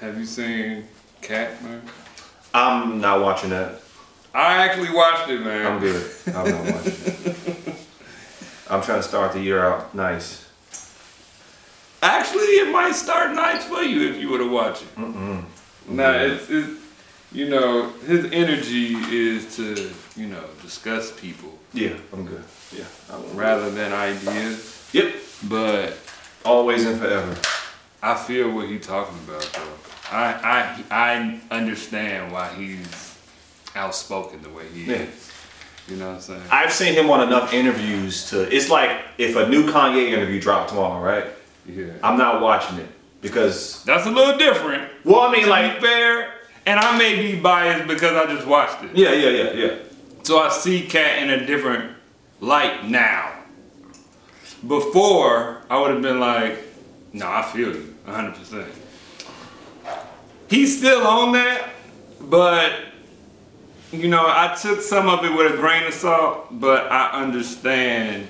Have you seen Cat, man? I'm not watching that. I actually watched it, man. I'm good. I'm not watching it. I'm trying to start the year out nice. Actually, it might start nice for you if you were to watch it. Mm-mm. Nah, it's you know, his energy is to, you know, discuss people. Yeah, I'm good. Yeah. Rather than ideas. Yep. But always and forever. I feel what he's talking about, though. I understand why he's outspoken the way he is. You know what I'm saying? I've seen him on enough interviews to, it's like if a new Kanye interview dropped tomorrow, right? Yeah. I'm not watching it because that's a little different. Well, I mean, like, fair, and I may be biased because I just watched it. Yeah. So I see Cat in a different light now. Before, I would have been like, no, I feel you 100%. He's still on that, but you know, I took some of it with a grain of salt, but I understand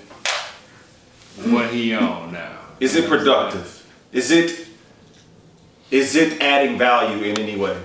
what he on now. Is it productive? Is it adding value in any way?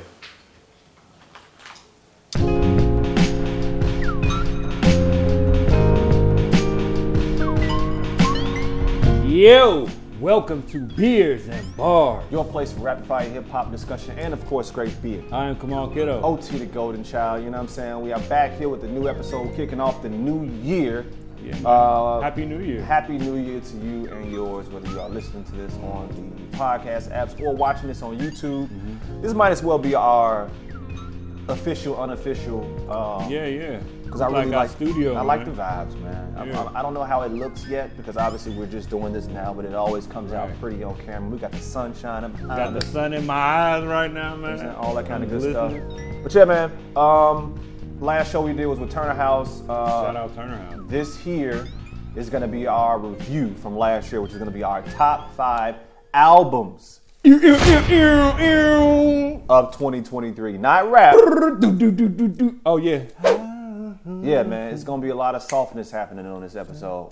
Yo, welcome to Beers and Barz, your place for rapid fire hip hop discussion and of course great beer. I am Kamal Kiddo. OT the Golden Child, you know what I'm saying? We are back here with a new episode kicking off the new year. Yeah, Happy New Year. Happy New Year to you and yours, whether you are listening to this on the podcast apps or watching this on YouTube. Mm-hmm. This might as well be our official, unofficial. Because I really like studio. I like the vibes, man. Yeah. I don't know how it looks yet because obviously we're just doing this now, but it always comes out pretty on camera. We got the sun shining. Got the sun in my eyes right now, man. And all that kind of good stuff. But yeah, man. Last show we did was with Turner House. Shout out Turner House. This here is gonna be our review from last year, which is gonna be our top 5 albums of 2023. Not rap. Oh yeah. Yeah, man, it's gonna be a lot of softness happening on this episode.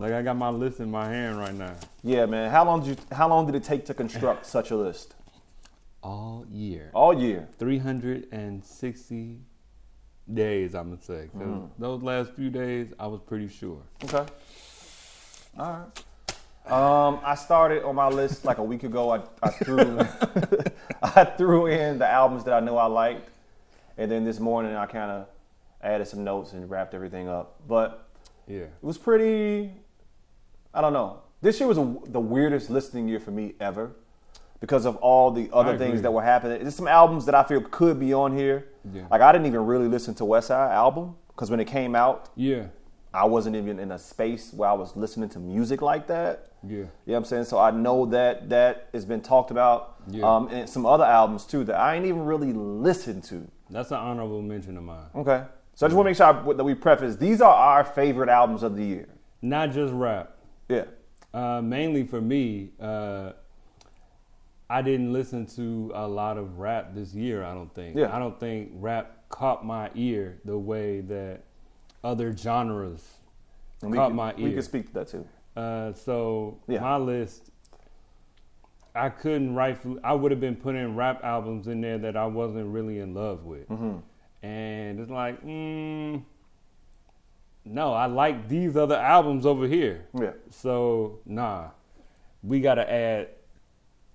Like I got my list in my hand right now. Yeah, man. How long did it take to construct such a list? All year. 360 days, I'm gonna say. Those last few days, I was pretty sure. Okay. All right. I started on my list like a week ago. I threw in the albums that I know I liked, and then this morning I kind of added some notes and wrapped everything up. But yeah, it was pretty. I don't know. This year was the weirdest listening year for me ever, because of all the other things that were happening. There's some albums that I feel could be on here. Yeah. Like, I didn't even really listen to Westside album, because when it came out, I wasn't even in a space where I was listening to music like that. Yeah. You know what I'm saying? So I know that has been talked about. Yeah. And some other albums, too, that I ain't even really listened to. That's an honorable mention of mine. Okay. So I just want to make sure that we preface, these are our favorite albums of the year. Not just rap. Yeah. Mainly for me, I didn't listen to a lot of rap this year, I don't think. Yeah. I don't think rap caught my ear the way that other genres caught my ear. We can speak to that too. My list, I couldn't rightfully, I would have been putting rap albums in there that I wasn't really in love with. Mm-hmm. And it's like, no, I like these other albums over here. Yeah. So, nah, we got to add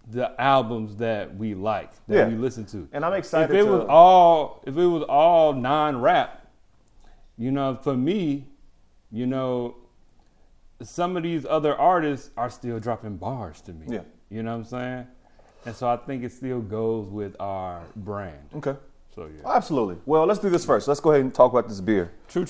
the albums that we like, that we listen to. And I'm excited if it was all non-rap, you know, for me, you know, some of these other artists are still dropping bars to me. Yeah. You know what I'm saying? And so I think it still goes with our brand. Okay. So yeah. Absolutely. Well, let's do this first. Let's go ahead and talk about this beer. True.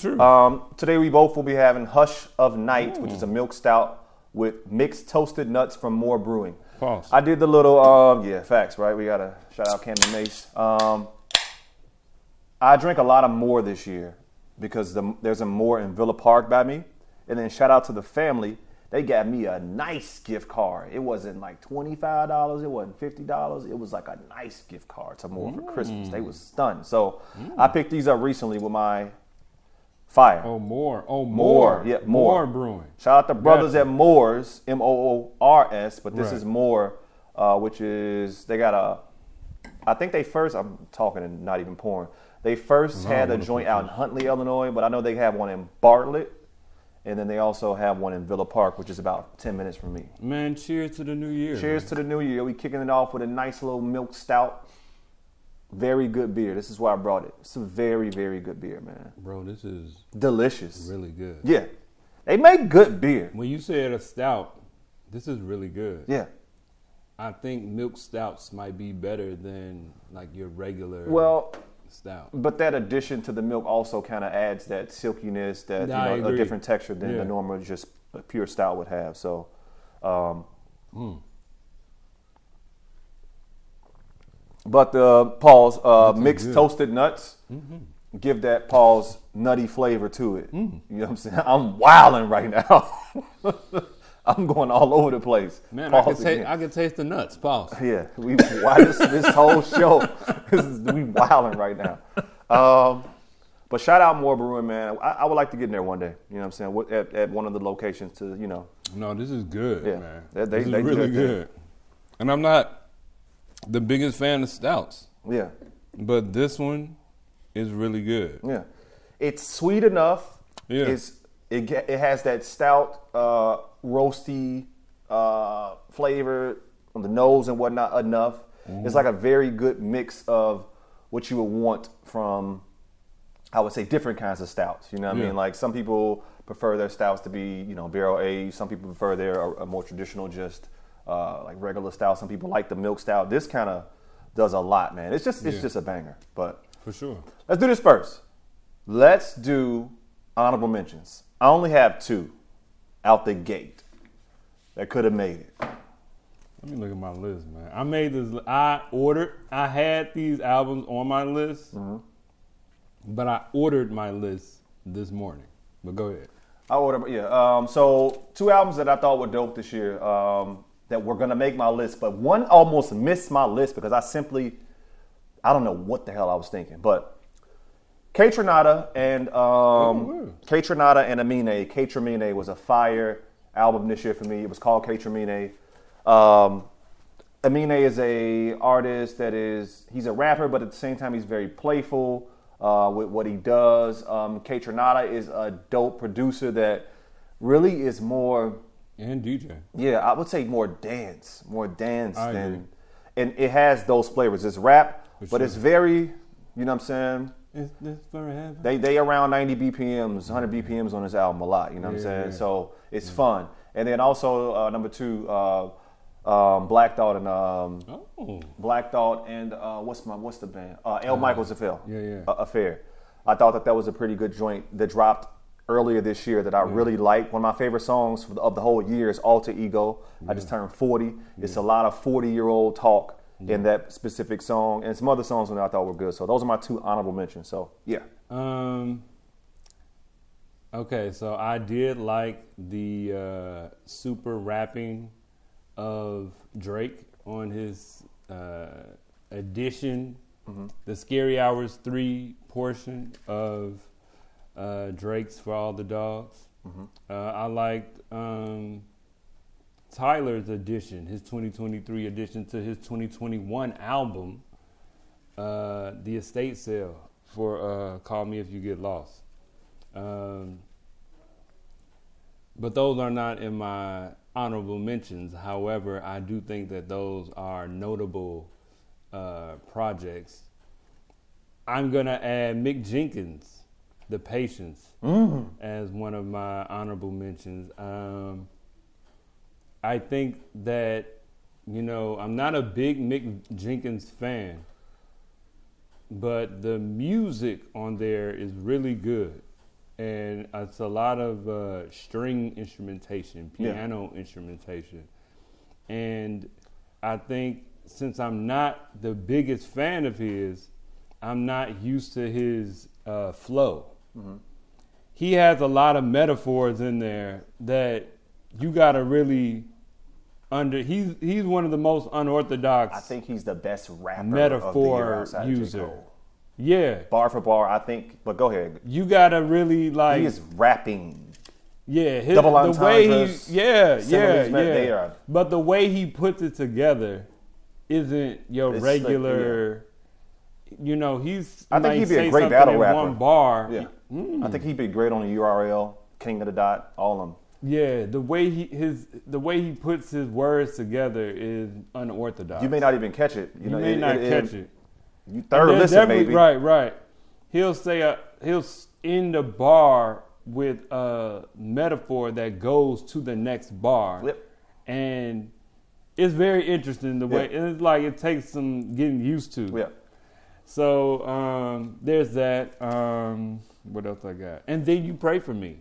Today we both will be having Hush of Night, which is a milk stout with mixed toasted nuts from More Brewing. Pause. I did the little, facts, right? We got to shout out Camden Mace. I drink a lot of More this year because there's a More in Villa Park by me. And then shout out to the family. They got me a nice gift card. It wasn't like $25. It wasn't $50. It was like a nice gift card to More for Christmas. They was stunned. So I picked these up recently with my fire. More. Yeah, More Brewing. Shout out to brothers at Moore's, Moors, Moors, but this is More, which is, they got a I think they first, I'm talking and not even pouring, they first had a joint out in Huntley, Illinois, but I know they have one in Bartlett, and then they also have one in Villa Park, which is about 10 minutes from me. Man, cheers to the new year. Cheers to the new year. We kicking it off with a nice little milk stout. Very good beer. This is why I brought it. It's a very, very good beer, man. Bro, this is... delicious. Really good. Yeah. They make good beer. When you said a stout, this is really good. Yeah. I think milk stouts might be better than like your regular stout. But that addition to the milk also kind of adds that silkiness, that a different texture than the normal just pure stout would have. So, but the Paul's mixed toasted nuts give that Paul's nutty flavor to it. You know what I'm saying? I'm wilding right now. I'm going all over the place. Man, I can taste the nuts. Pause. Yeah, this whole show we wilding right now. But shout out More Brewing, man. I would like to get in there one day. You know what I'm saying? At one of the locations to No, this is good, man. This is really good. And I'm not the biggest fan of stouts. Yeah. But this one is really good. Yeah. It's sweet enough. Yeah. It has that stout. Roasty flavor on the nose and whatnot enough. It's like a very good mix of what you would want from, I would say, different kinds of stouts. You know what I mean? Like some people prefer their stouts to be, barrel aged. Some people prefer their a more traditional, just like regular stout. Some people like the milk stout. This kind of does a lot, man. It's just a banger. But for sure, let's do this first. Let's do honorable mentions. I only have two. Out the gate that could have made it. Let me look at my list, man. I had these albums on my list, but I ordered my list this morning. But go ahead. So two albums that I thought were dope this year that were going to make my list, but one almost missed my list because I don't know what the hell I was thinking, but Kaytranada and Amine. Kaytranada was a fire album this year for me. It was called Kaytranada. Amine is a artist he's a rapper, but at the same time he's very playful with what he does. Kaytranada is a dope producer that really is more and DJ. Yeah, I would say more dance than agree. And it has those flavors. It's rap, but it's very, you know what I'm saying? They around 90 BPMs, 100 BPMs on this album a lot. You know what I'm saying? So it's fun. And then also number two, Black Thought and what's the band? El Michels Affair. Affair. I thought that was a pretty good joint that dropped earlier this year that I really liked. One of my favorite songs of the whole year is Alter Ego. I just turned 40. It's a lot of 40-year-old talk. In that specific song, and some other songs that I thought were good. So those are my two honorable mentions. So yeah. Okay, so I did like the super rapping of Drake on his edition, the Scary Hours 3 portion of Drake's For All the Dogs. I liked Tyler's edition, his 2023 edition to his 2021 album, The Estate Sale for Call Me If You Get Lost. But those are not in my honorable mentions. However, I do think that those are notable projects. I'm going to add Mick Jenkins, The Patience, as one of my honorable mentions. I think that, I'm not a big Mick Jenkins fan, but the music on there is really good. And it's a lot of string instrumentation, piano instrumentation. And I think since I'm not the biggest fan of his, I'm not used to his flow. He has a lot of metaphors in there that you got to really... He's one of the most unorthodox. I think he's the best rapper metaphor of the year user. Yeah, bar for bar, I think. But go ahead. You gotta really like. He is rapping. Yeah, double entendres. The way he, but the way he puts it together isn't your it's regular. Like, yeah. You know, he's. I think he'd be a great battle rapper. One bar. Yeah. I think he'd be great on the URL, King of the Dot, all of them. Yeah, the way he puts his words together is unorthodox. You may not even catch it. You know, you may not catch it. You third listen, maybe. Right. He'll say he'll end the bar with a metaphor that goes to the next bar, yep. And it's very interesting the way. Yep. And it's like it takes some getting used to. Yeah. So there's that. What else I got? And then you pray for me.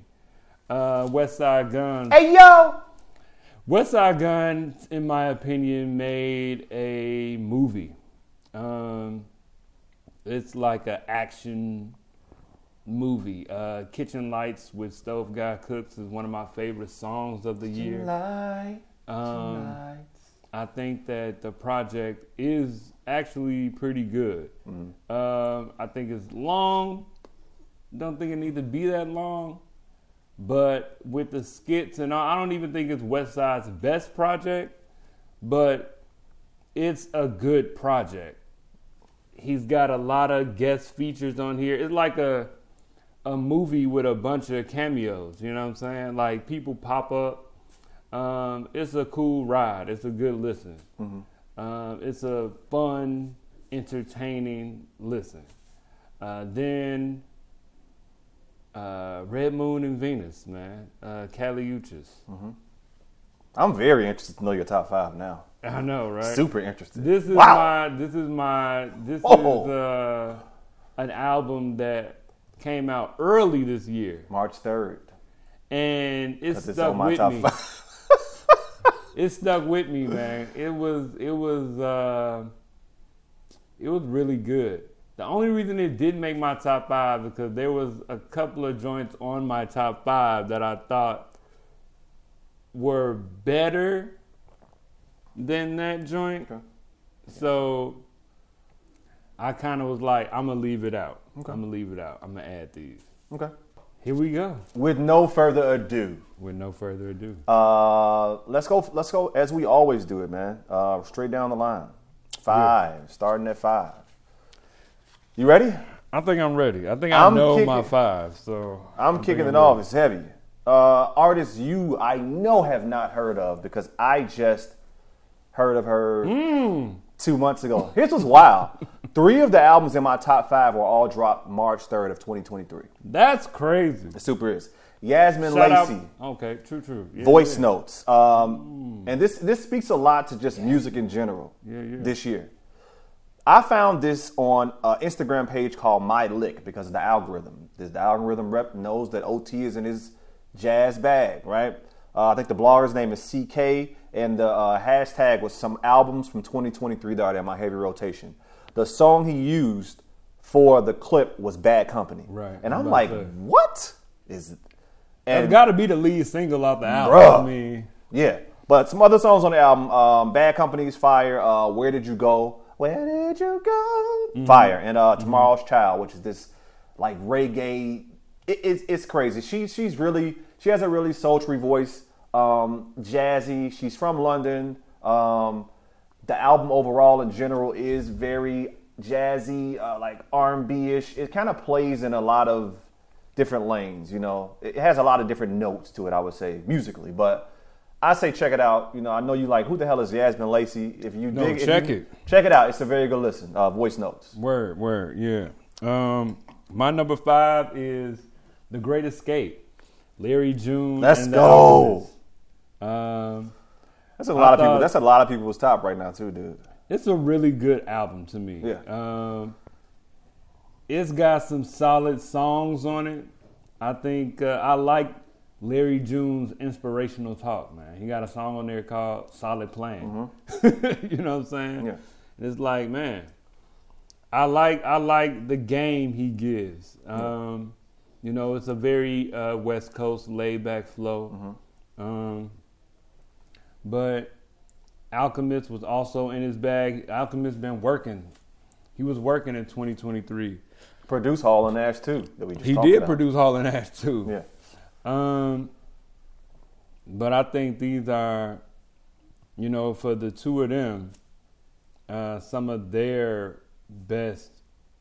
Westside Gunn. Hey yo! Westside Gunn, in my opinion, made a movie. It's like an action movie. Kitchen Lights with Stove Guy Cooks is one of my favorite songs of the year. Kitchen Lights. I think that the project is actually pretty good. Mm-hmm. I think it's long. Don't think it needs to be that long. But with the skits and all, I don't even think it's Westside's best project, but it's a good project. He's got a lot of guest features on here. It's like a movie with a bunch of cameos, you know what I'm saying? Like, people pop up. It's a cool ride. It's a good listen. Mm-hmm. It's a fun, entertaining listen. Red Moon and Venus, man. Kali Uchis. Mm-hmm. I'm very interested to know your top five now. I know, right? Super interested. This is an album that came out early this year, March 3rd, and it stuck with me, man. It was really good. The only reason it didn't make my top five because there was a couple of joints on my top five that I thought were better than that joint. Okay. So I kind of was like, I'm going to leave it out. Okay. I'm going to leave it out. I'm going to add these. Okay. Here we go. With no further ado. Let's go as we always do it, man. Straight down the line. Five. Yeah. Starting at five. You ready? I think I'm ready. I think I know my five. So I'm kicking it off. It's heavy. Artists you I know have not heard of because I just heard of her 2 months ago. Here's what's wild. 3 of the albums in my top 5 were all dropped March 3rd of 2023. That's crazy. It super is. Yasmin Lacey. Okay, true. Yeah, Voice Notes. And this speaks a lot to just music in general this year. I found this on an Instagram page called My Lick because of the algorithm. The algorithm rep knows that OT is in his jazz bag, right? I think the blogger's name is CK, and the hashtag was some albums from 2023 that are in my heavy rotation. The song he used for the clip was Bad Company. Right. And I'm like, what is it? It's got to be the lead single off the album. Bruh. I mean. Yeah. But some other songs on the album, Bad Company's Fire, Where Did You Go? Where did you go? Mm-hmm. Fire and Tomorrow's Child, which is this like reggae. It's crazy. She has a really sultry voice, jazzy. She's from London. The album overall in general is very jazzy, like R&B-ish. It kind of plays in a lot of different lanes. You know, it has a lot of different notes to it. I would say musically, but. I say check it out. You know, I know you like, who the hell is Yasmin Lacey? If you dig it. Check it out. It's a very good listen. Voice Notes. Word, yeah. My number 5 is The Great Escape. Larry June. Let's go. That's a lot of people's top right now too, dude. It's a really good album to me. Yeah. It's got some solid songs on it. I think I like Larry June's inspirational talk, man. He got a song on there called Solid Plan. Mm-hmm. You know what I'm saying? Yeah. It's like, man, I like the game he gives. You know, it's a very West Coast laid-back flow. Mm-hmm. But Alchemist was also in his bag. Alchemist been working. He was working in 2023. Produced Hall and Nash, too. Produce Hall and Nash, too. Yeah. But I think these are, you know, for the two of them, some of their best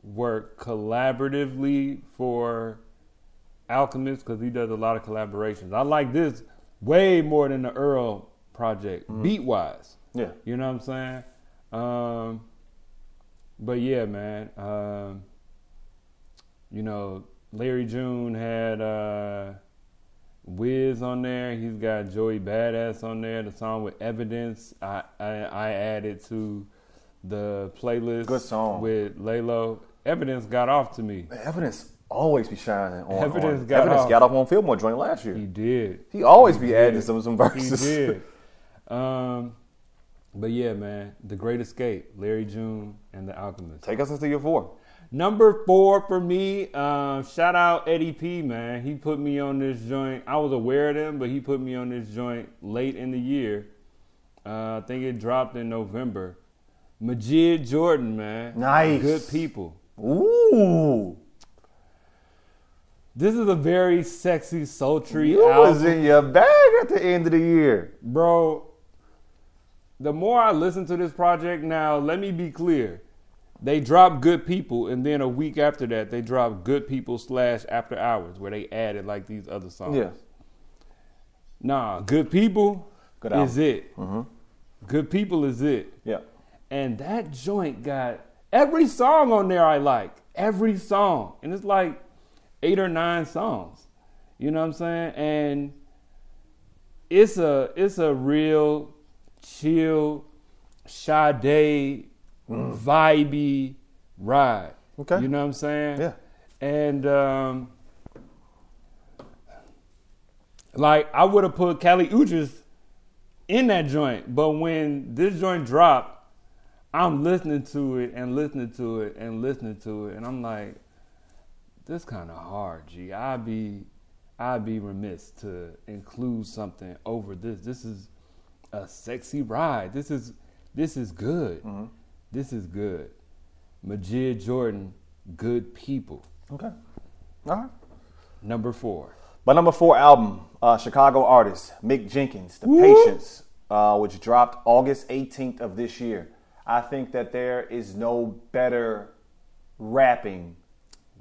work collaboratively for Alchemist, because he does a lot of collaborations. I like this way more than the Earl project, beat-wise. Yeah. You know what I'm saying? But yeah, man. You know, Larry June had Wiz on there. He's got Joey Badass on there. The song with Evidence, I added to the playlist. Good song. With Lalo. Evidence got off to me. Man, Evidence always be shining on. Evidence got off on Fillmore joint last year. He did. He always be adding some verses. He did. But yeah, man, The Great Escape, Larry June and The Alchemist. Take us into your 4. Number 4 for me, shout out Eddie P, man. He put me on this joint. I was aware of them, but he put me on this joint late in the year. I think it dropped in November. Majid Jordan, man. Nice. Good People. Ooh. This is a very sexy, sultry album. You was in your bag at the end of the year. Bro, the more I listen to this project now, let me be clear. They dropped Good People, and then a week after that, they dropped Good People / After Hours, where they added like these other songs. Yeah. Nah, Good People is it. Mm-hmm. Good People is it. Yeah. And that joint got every song on there I like. Every song. And it's like 8 or 9 songs. You know what I'm saying? And it's a real chill, Sade, vibey ride. Okay. You know what I'm saying? Yeah. And like I would have put Kali Uchis in that joint, but when this joint dropped, I'm listening to it, and I'm like, this kind of hard, G. I'd be remiss to include something over this. This is a sexy ride. This is good. Mm-hmm. This is good. Majid Jordan, Good People. Okay. All right. Number 4. My number 4 album, Chicago artist Mick Jenkins, The Patience, which dropped August 18th of this year. I think that there is no better rapping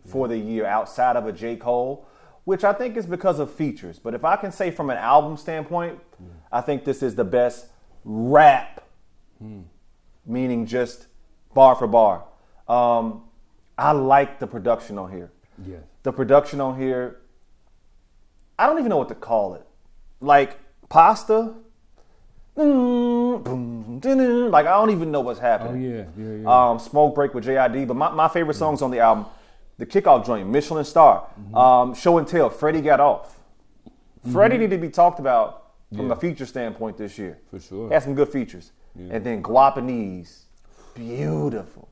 for the year outside of a J. Cole, which I think is because of features. But if I can say from an album standpoint, I think this is the best rap, meaning just bar for bar. I like the production on here. Yeah. The production on here, I don't even know what to call it. Like pasta, like I don't even know what's happening. Oh, yeah. Smoke Break with J.I.D. But my favorite songs on the album, the kickoff joint, Michelin Star, Show and Tell, Freddie got off. Freddie needed to be talked about from a feature standpoint this year. For sure. Had some good features. Yeah. And then Guapanese, beautiful.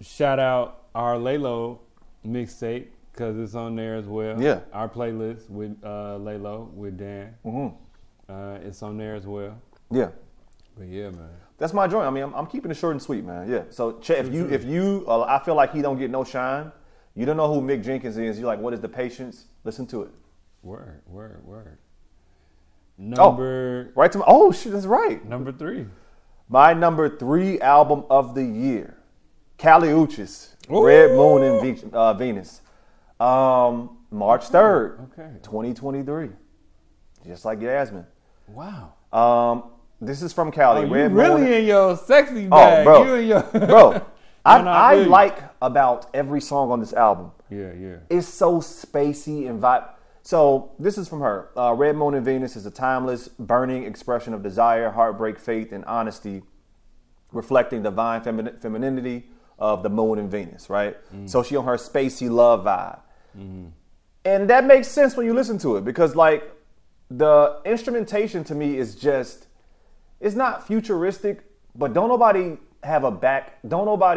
Shout out our Lalo mixtape, because it's on there as well. Yeah. Our playlist with Lalo, with Dan. It's on there as well. Yeah. But yeah, man. That's my joint. I mean, I'm keeping it short and sweet, man. Yeah. So if you I feel like he don't get no shine. You don't know who Mick Jenkins is. You're like, what is The Patience? Listen to it. Word. Number 3. My number 3 album of the year, Kali Uchis, Red Moon and Venus, March 3rd, 2023. Just like Yasmin. Wow. This is from Kali. Oh, Red Moon. Really in your sexy bag. Oh, bro. You in your bro. I really like about every song on this album. Yeah. It's so spacey and vibe. So this is from her. Red Moon and Venus is a timeless, burning expression of desire, heartbreak, faith, and honesty, reflecting divine femininity of the moon and Venus. Right. So she on her spacey love vibe, and that makes sense when you listen to it because like the instrumentation to me is just. It's not futuristic, but don't nobody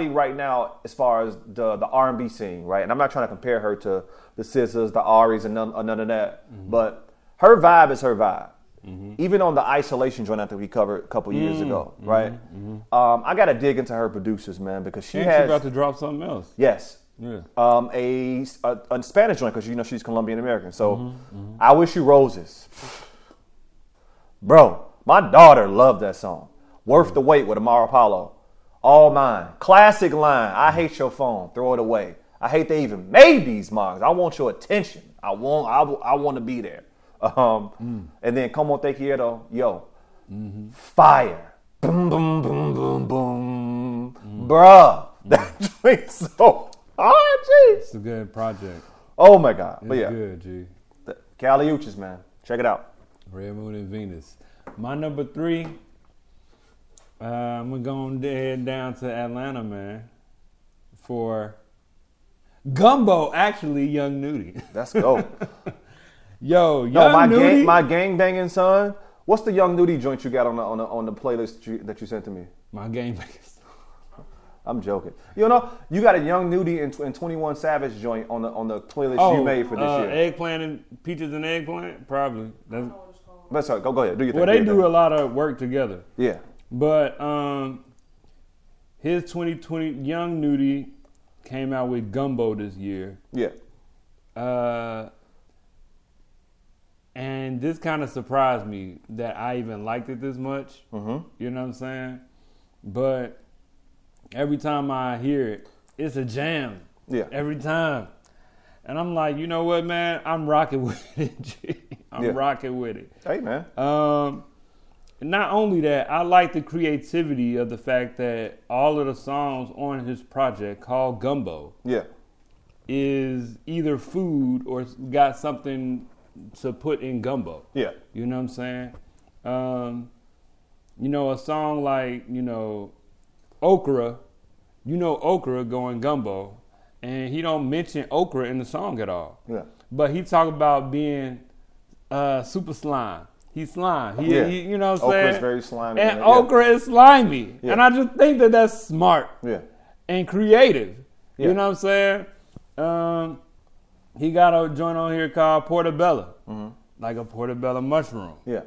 right now as far as the R&B scene, right? And I'm not trying to compare her to the SZAs, the Aries, and none of that. But her vibe is her vibe. Even on the Isolation joint that we covered a couple years ago, right? I got to dig into her producers, man, because she's about to drop something else. Yes. Yeah. A Spanish joint because, you know, she's Colombian American. So I Wish You Roses. Bro. My daughter loved that song. Worth the Wait with Amar Apollo. All Mine. Classic line. I hate your phone. Throw it away. I hate they even made these mugs. I want your attention. I want to be there. And then Como Te Quiero, yo. Mm-hmm. Fire. Boom, boom, boom, boom, boom. Mm-hmm. Bruh. Mm-hmm. That drink's so hard, jeez. It's a good project. Oh, my God. It's good, G. Kali Uchis, man. Check it out. Red Moon and Venus. My number 3, we're going to head down to Atlanta, man, for Gumbo, actually, Young Nudy. Let's go. Yo, Young Nudy. My gang-banging son. What's the Young Nudy joint you got on the playlist that you sent to me? My gang-banging son. I'm joking. You know, you got a Young Nudy and 21 Savage joint on the playlist you made for this year. Eggplant and Peaches and Eggplant? Probably. That's all right. Go ahead. Do your thing. Well, they do a lot of work together. Yeah. But his 2020 Young Nudy came out with Gumbo this year. Yeah. And this kind of surprised me that I even liked it this much. Mm-hmm. You know what I'm saying? But every time I hear it, it's a jam. Yeah. Every time. And I'm like, you know what, man? I'm rocking with it. I'm rocking with it. Hey, man. Not only that, I like the creativity of the fact that all of the songs on his project called Gumbo is either food or got something to put in gumbo. Yeah. You know what I'm saying? You know, a song like, you know, Okra, going gumbo, and he don't mention okra in the song at all. Yeah. But he talk about being super slime. He's slime. He you know what I'm saying? Okra is very slimy. And okra is slimy. Yeah. And I just think that's smart. Yeah. And creative. Yeah. You know what I'm saying? He got a joint on here called Portobello. Mm-hmm. Like a portobello mushroom. Yeah.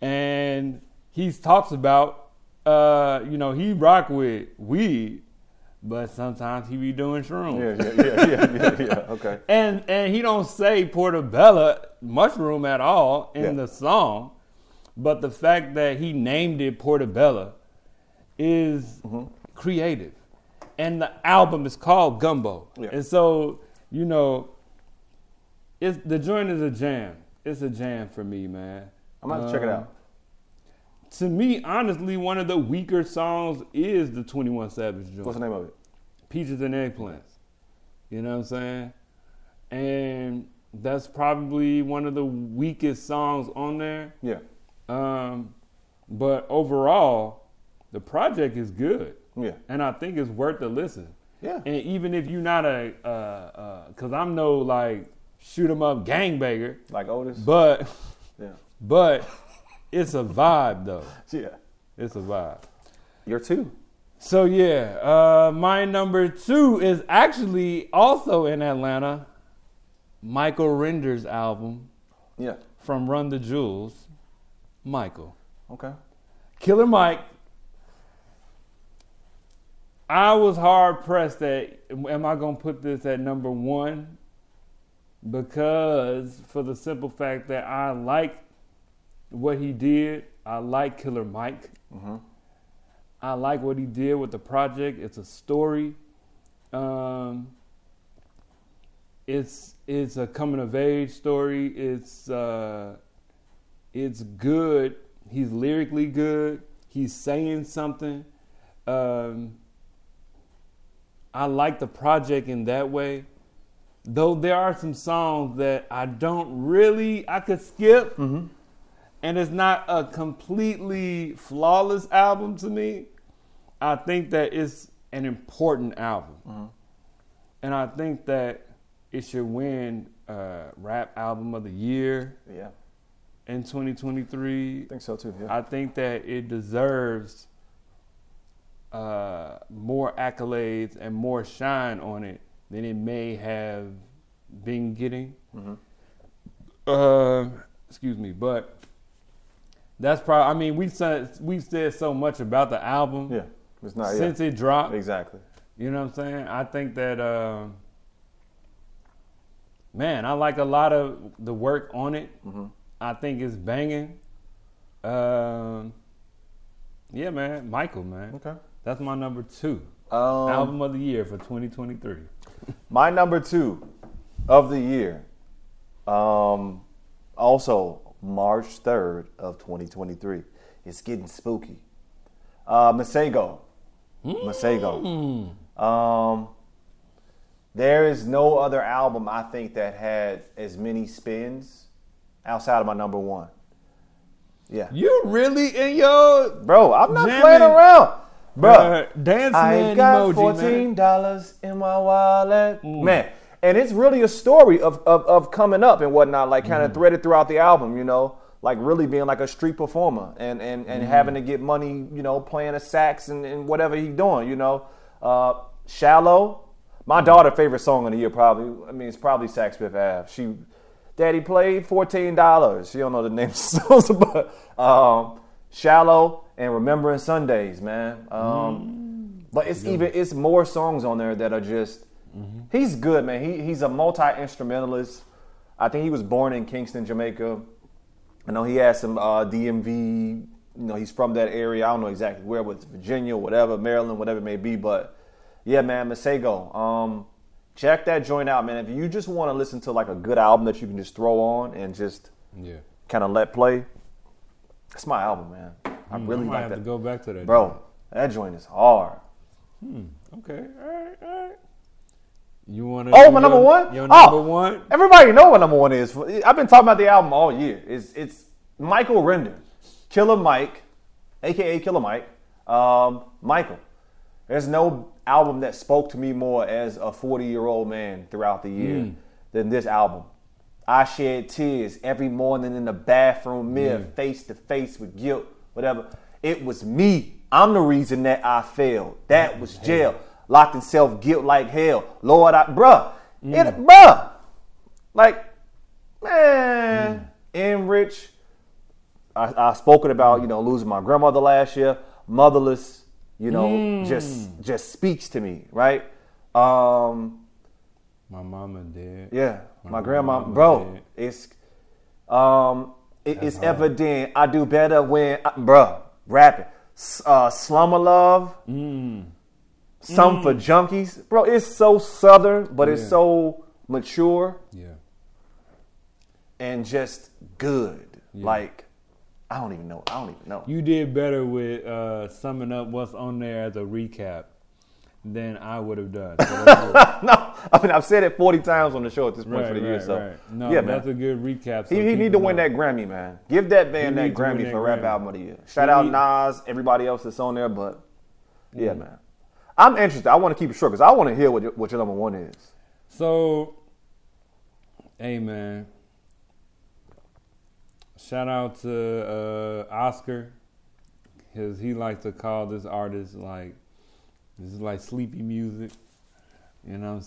And he talks about he rock with weed, but sometimes he be doing shrooms. Yeah. Okay. And he don't say portobello mushroom at all in the song, but the fact that he named it portobello is creative, and the album is called Gumbo. Yeah. And so the joint is a jam. It's a jam for me, man. I'm about to check it out. To me, honestly, one of the weaker songs is the 21 Savage joint. What's the name of it? Peaches and Eggplants. You know what I'm saying? And that's probably one of the weakest songs on there. Yeah. But overall, the project is good. Yeah. And I think it's worth a listen. Yeah. And even if you're not because I'm no, like, shoot 'em up gangbanger. Like Otis? But. Yeah. But. It's a vibe, though. Yeah. It's a vibe. Your 2. So, yeah. My number 2 is actually also in Atlanta. Michael Render's album. Yeah. From Run the Jewels. Michael. Okay. Killer Mike. I was hard-pressed that, am I going to put this at number 1? Because, for the simple fact that I like what he did, I like Killer Mike. Mm-hmm. I like what he did with the project. It's a story. It's a coming of age story. It's good. He's lyrically good. He's saying something. I like the project in that way. Though there are some songs that I could skip. Mm-hmm. And it's not a completely flawless album to me. I think that it's an important album. Mm-hmm. And I think that it should win Rap Album of the Year in 2023. I think so, too. Yeah. I think that it deserves more accolades and more shine on it than it may have been getting. Mm-hmm. Excuse me, but... That's probably. I mean, we've said so much about the album. Yeah, it's not since it dropped. Exactly. You know what I'm saying? I think that I like a lot of the work on it. Mm-hmm. I think it's banging. Yeah, man. Michael, man. Okay. That's my number 2. Album of the year for 2023. My number 2 of the year. Also, March 3rd of 2023. It's getting spooky. Masego. Masego. There is no other album, I think, that had as many spins outside of my number 1. Yeah. You really in your... Bro, I'm not playing around. Bro, dance man emoji, I got $14 in my wallet. Ooh. Man, and it's really a story of coming up and whatnot, like kind of threaded throughout the album, you know? Like really being like a street performer and having to get money, you know, playing a sax and whatever he doing, you know? Shallow. My daughter's favorite song of the year probably, I mean, it's probably Saks Fifth Ave. She... Daddy played $14. She don't know the name of the songs, but Shallow and Remembering Sundays, man. But it's it's more songs on there that are just, he's good, man. He's a multi-instrumentalist. I think he was born in Kingston, Jamaica. I know he has some DMV, you know, he's from that area. I don't know exactly where, but Virginia, whatever, Maryland, whatever it may be. But yeah, man, Masego. Check that joint out, man. If you just want to listen to like a good album that you can just throw on and just kind of let play, that's my album, man. I really I might like have that. To go back to that, bro. Joint. That joint is hard. Okay, all right. You want to? Oh, my number one. Your number one. Everybody know what number 1 is. I've been talking about the album all year. It's Michael Render, Killer Mike, aka Killer Mike, Michael. There's no album that spoke to me more as a 40-year-old man throughout the year than this album. I shed tears every morning in the bathroom mirror, face to face with guilt, whatever. It was me. I'm the reason that I failed. That was jail. Locked in self-guilt like hell. Lord, bruh. Like, man. Enrich. I spoken about, you know, losing my grandmother last year. Motherless. You know, just speaks to me, right? My mama dead. Yeah, my grandma, bro. Dead. It's it's evident. I do better when, rapping. Slumber Love. Some for Junkies, bro. It's so southern, but it's so mature. Yeah. And just good, like. I don't even know. You did better with summing up what's on there as a recap than I would have done. So no, I mean, I've said it 40 times on the show at this point for the year. So no, yeah, that's a good recap. So he need to win that Grammy, man. Give that band that Grammy for Rap Album of the Year. Shout out Nas, everybody else that's on there, but yeah, man. I'm interested. I want to keep it short because I want to hear what your number 1 is. So, hey, man. Shout out to Oscar, because he likes to call this artist like, this is like sleepy music. You know what I'm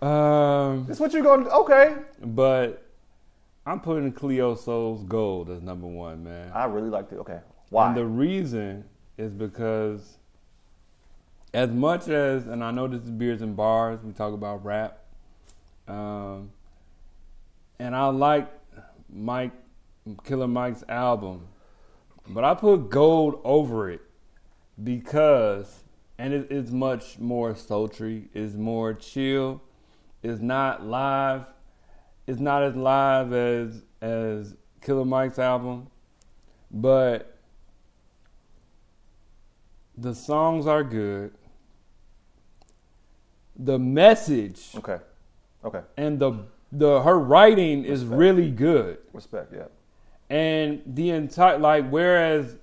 saying? Oh. That's what you're going to, okay. But I'm putting Cleo Soul's Gold as number 1, man. I really like it. Okay. Why? And the reason is because as much as, and I know this is Beers and Barz, we talk about rap, and I like Killer Mike's album, but I put Gold over it because, and it's much more sultry, it's more chill, it's not live, it's not as live as Killer Mike's album, but the songs are good. The message, okay, and her writing is really good. Respect, yeah. And the entire, like, whereas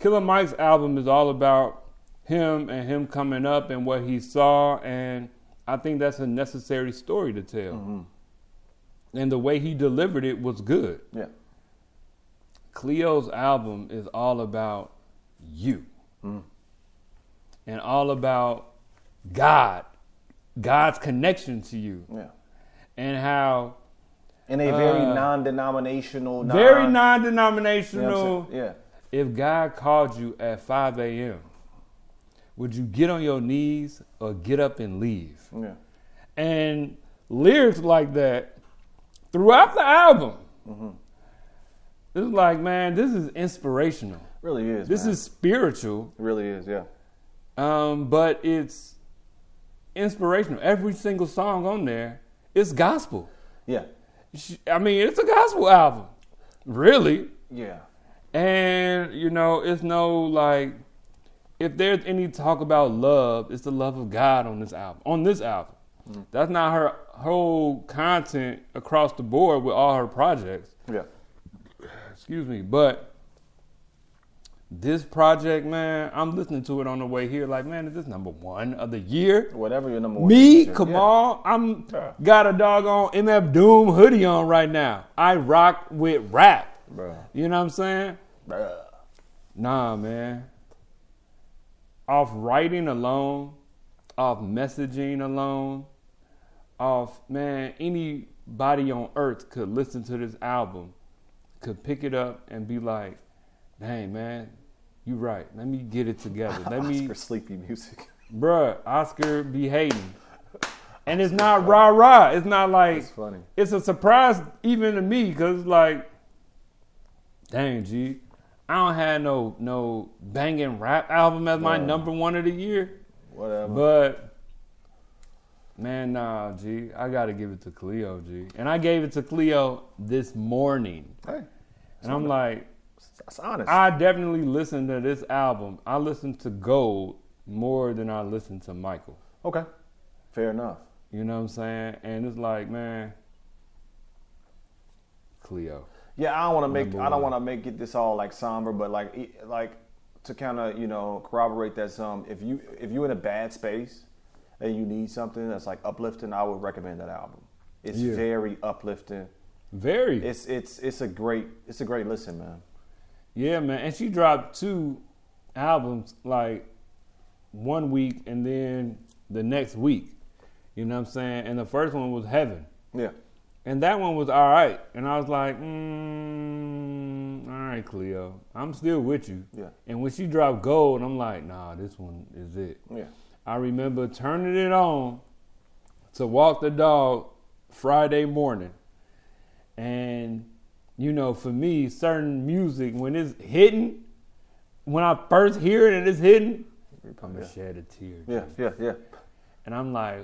Killer Mike's album is all about him and him coming up and what he saw, and I think that's a necessary story to tell. And the way he delivered it was good. Yeah. Cleo's album is all about you. And all about God's connection to you. Yeah. And how... in a very non-denominational... very non-denominational... You know if God called you at 5 a.m., would you get on your knees or get up and leave? Yeah. And lyrics like that throughout the album. It's like, man, this is inspirational. It really is. This is spiritual. It really is, yeah. But it's inspirational. Every single song on there, it's gospel. Yeah. I mean, it's a gospel album, really. Yeah. And, you know, it's no, like, if there's any talk about love, it's the love of God on this album. Mm-hmm. That's not her whole content across the board with all her projects. Yeah. Excuse me. But this project, man, I'm listening to it on the way here. Like, man, is this number one of the year? Whatever your number one is. Me, Kamal, yeah. I'm got a doggone MF Doom hoodie on right now. I rock with rap. Bruh. You know what I'm saying? Bruh. Nah, man. Off writing alone, off messaging alone, off, man, anybody on earth could listen to this album, could pick it up and be like, dang, man, you right. Let me get it together. Oscar sleepy music. Bruh, Oscar be hating. And it's not rah-rah. It's not like, it's funny. It's a surprise even to me because, like, dang, G, I don't have no banging rap album as my number one of the year. Whatever. But, man, nah, G, I got to give it to Cleo, G. And I gave it to Cleo this morning. Hey. And I'm like, that's honest. I definitely listened to this album. I listened to Gold more than I listened to Michael. Okay. Fair enough. You know what I'm saying? And it's like, man, Cleo. Yeah, I don't want to make it this all like somber, but like to kind of, you know, corroborate that some. If you're in a bad space and you need something that's like uplifting, I would recommend that album. It's very uplifting. Very. It's a great listen, man. Yeah, man. And she dropped 2 albums like one week and then the next week. You know what I'm saying? And the first one was Heaven. Yeah. And that one was all right. And I was like, all right, Cleo, I'm still with you. Yeah. And when she dropped Gold, I'm like, nah, this one is it. Yeah. I remember turning it on to walk the dog Friday morning. And, you know, for me, certain music, when it's hidden, when I first hear it and it's hidden, I'm going to shed a tear. Yeah, yeah, yeah. And I'm like,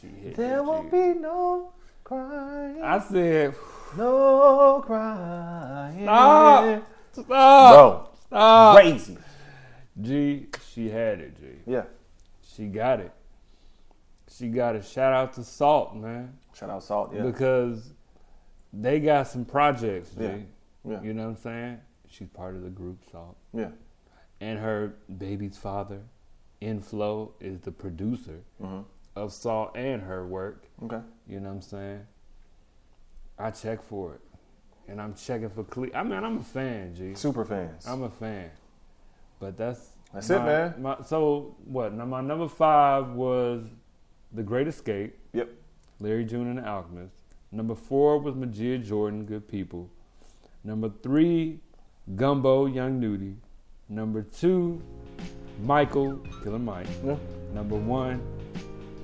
she hit there won't be no... crying. I said, no crying. Stop. Bro, stop. Crazy. G, she had it, G. Yeah. She got it. She got it. Shout out to Sault, man. Shout out Sault, yeah. Because they got some projects, G. Yeah. Yeah. You know what I'm saying? She's part of the group, Sault. Yeah. And her baby's father, Inflow, is the producer. Mm-hmm. Of Sault and her work. Okay. You know what I'm saying? I check for it. And I'm checking for Cleo. I mean, I'm a fan, G. Super fans. I'm a fan. But that's it, man. So, what? Now, my number 5 was The Great Escape. Yep. Larry June and the Alchemist. Number 4 was Majid Jordan, Good People. Number 3, Gumbo, Young Nudy. Number 2, Michael, Killer Mike. Yeah. Number 1,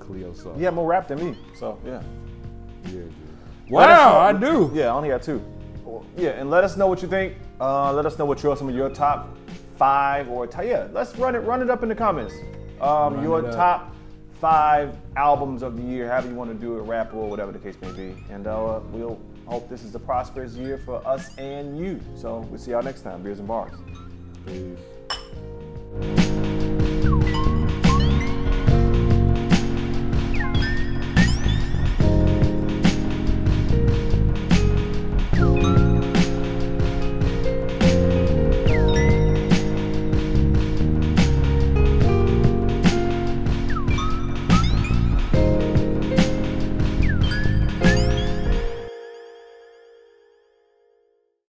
Cleo, so. Yeah, more rap than me, so yeah. Yeah. Wow, I do. Yeah, I only got 2. Yeah, and let us know what you think. Let us know what some of your top 5 or let's run it up in the comments. Your top 5 albums of the year, however you want to do it, rap or whatever the case may be. And we'll hope this is a prosperous year for us and you. So we'll see y'all next time. Beers and Bars. Peace.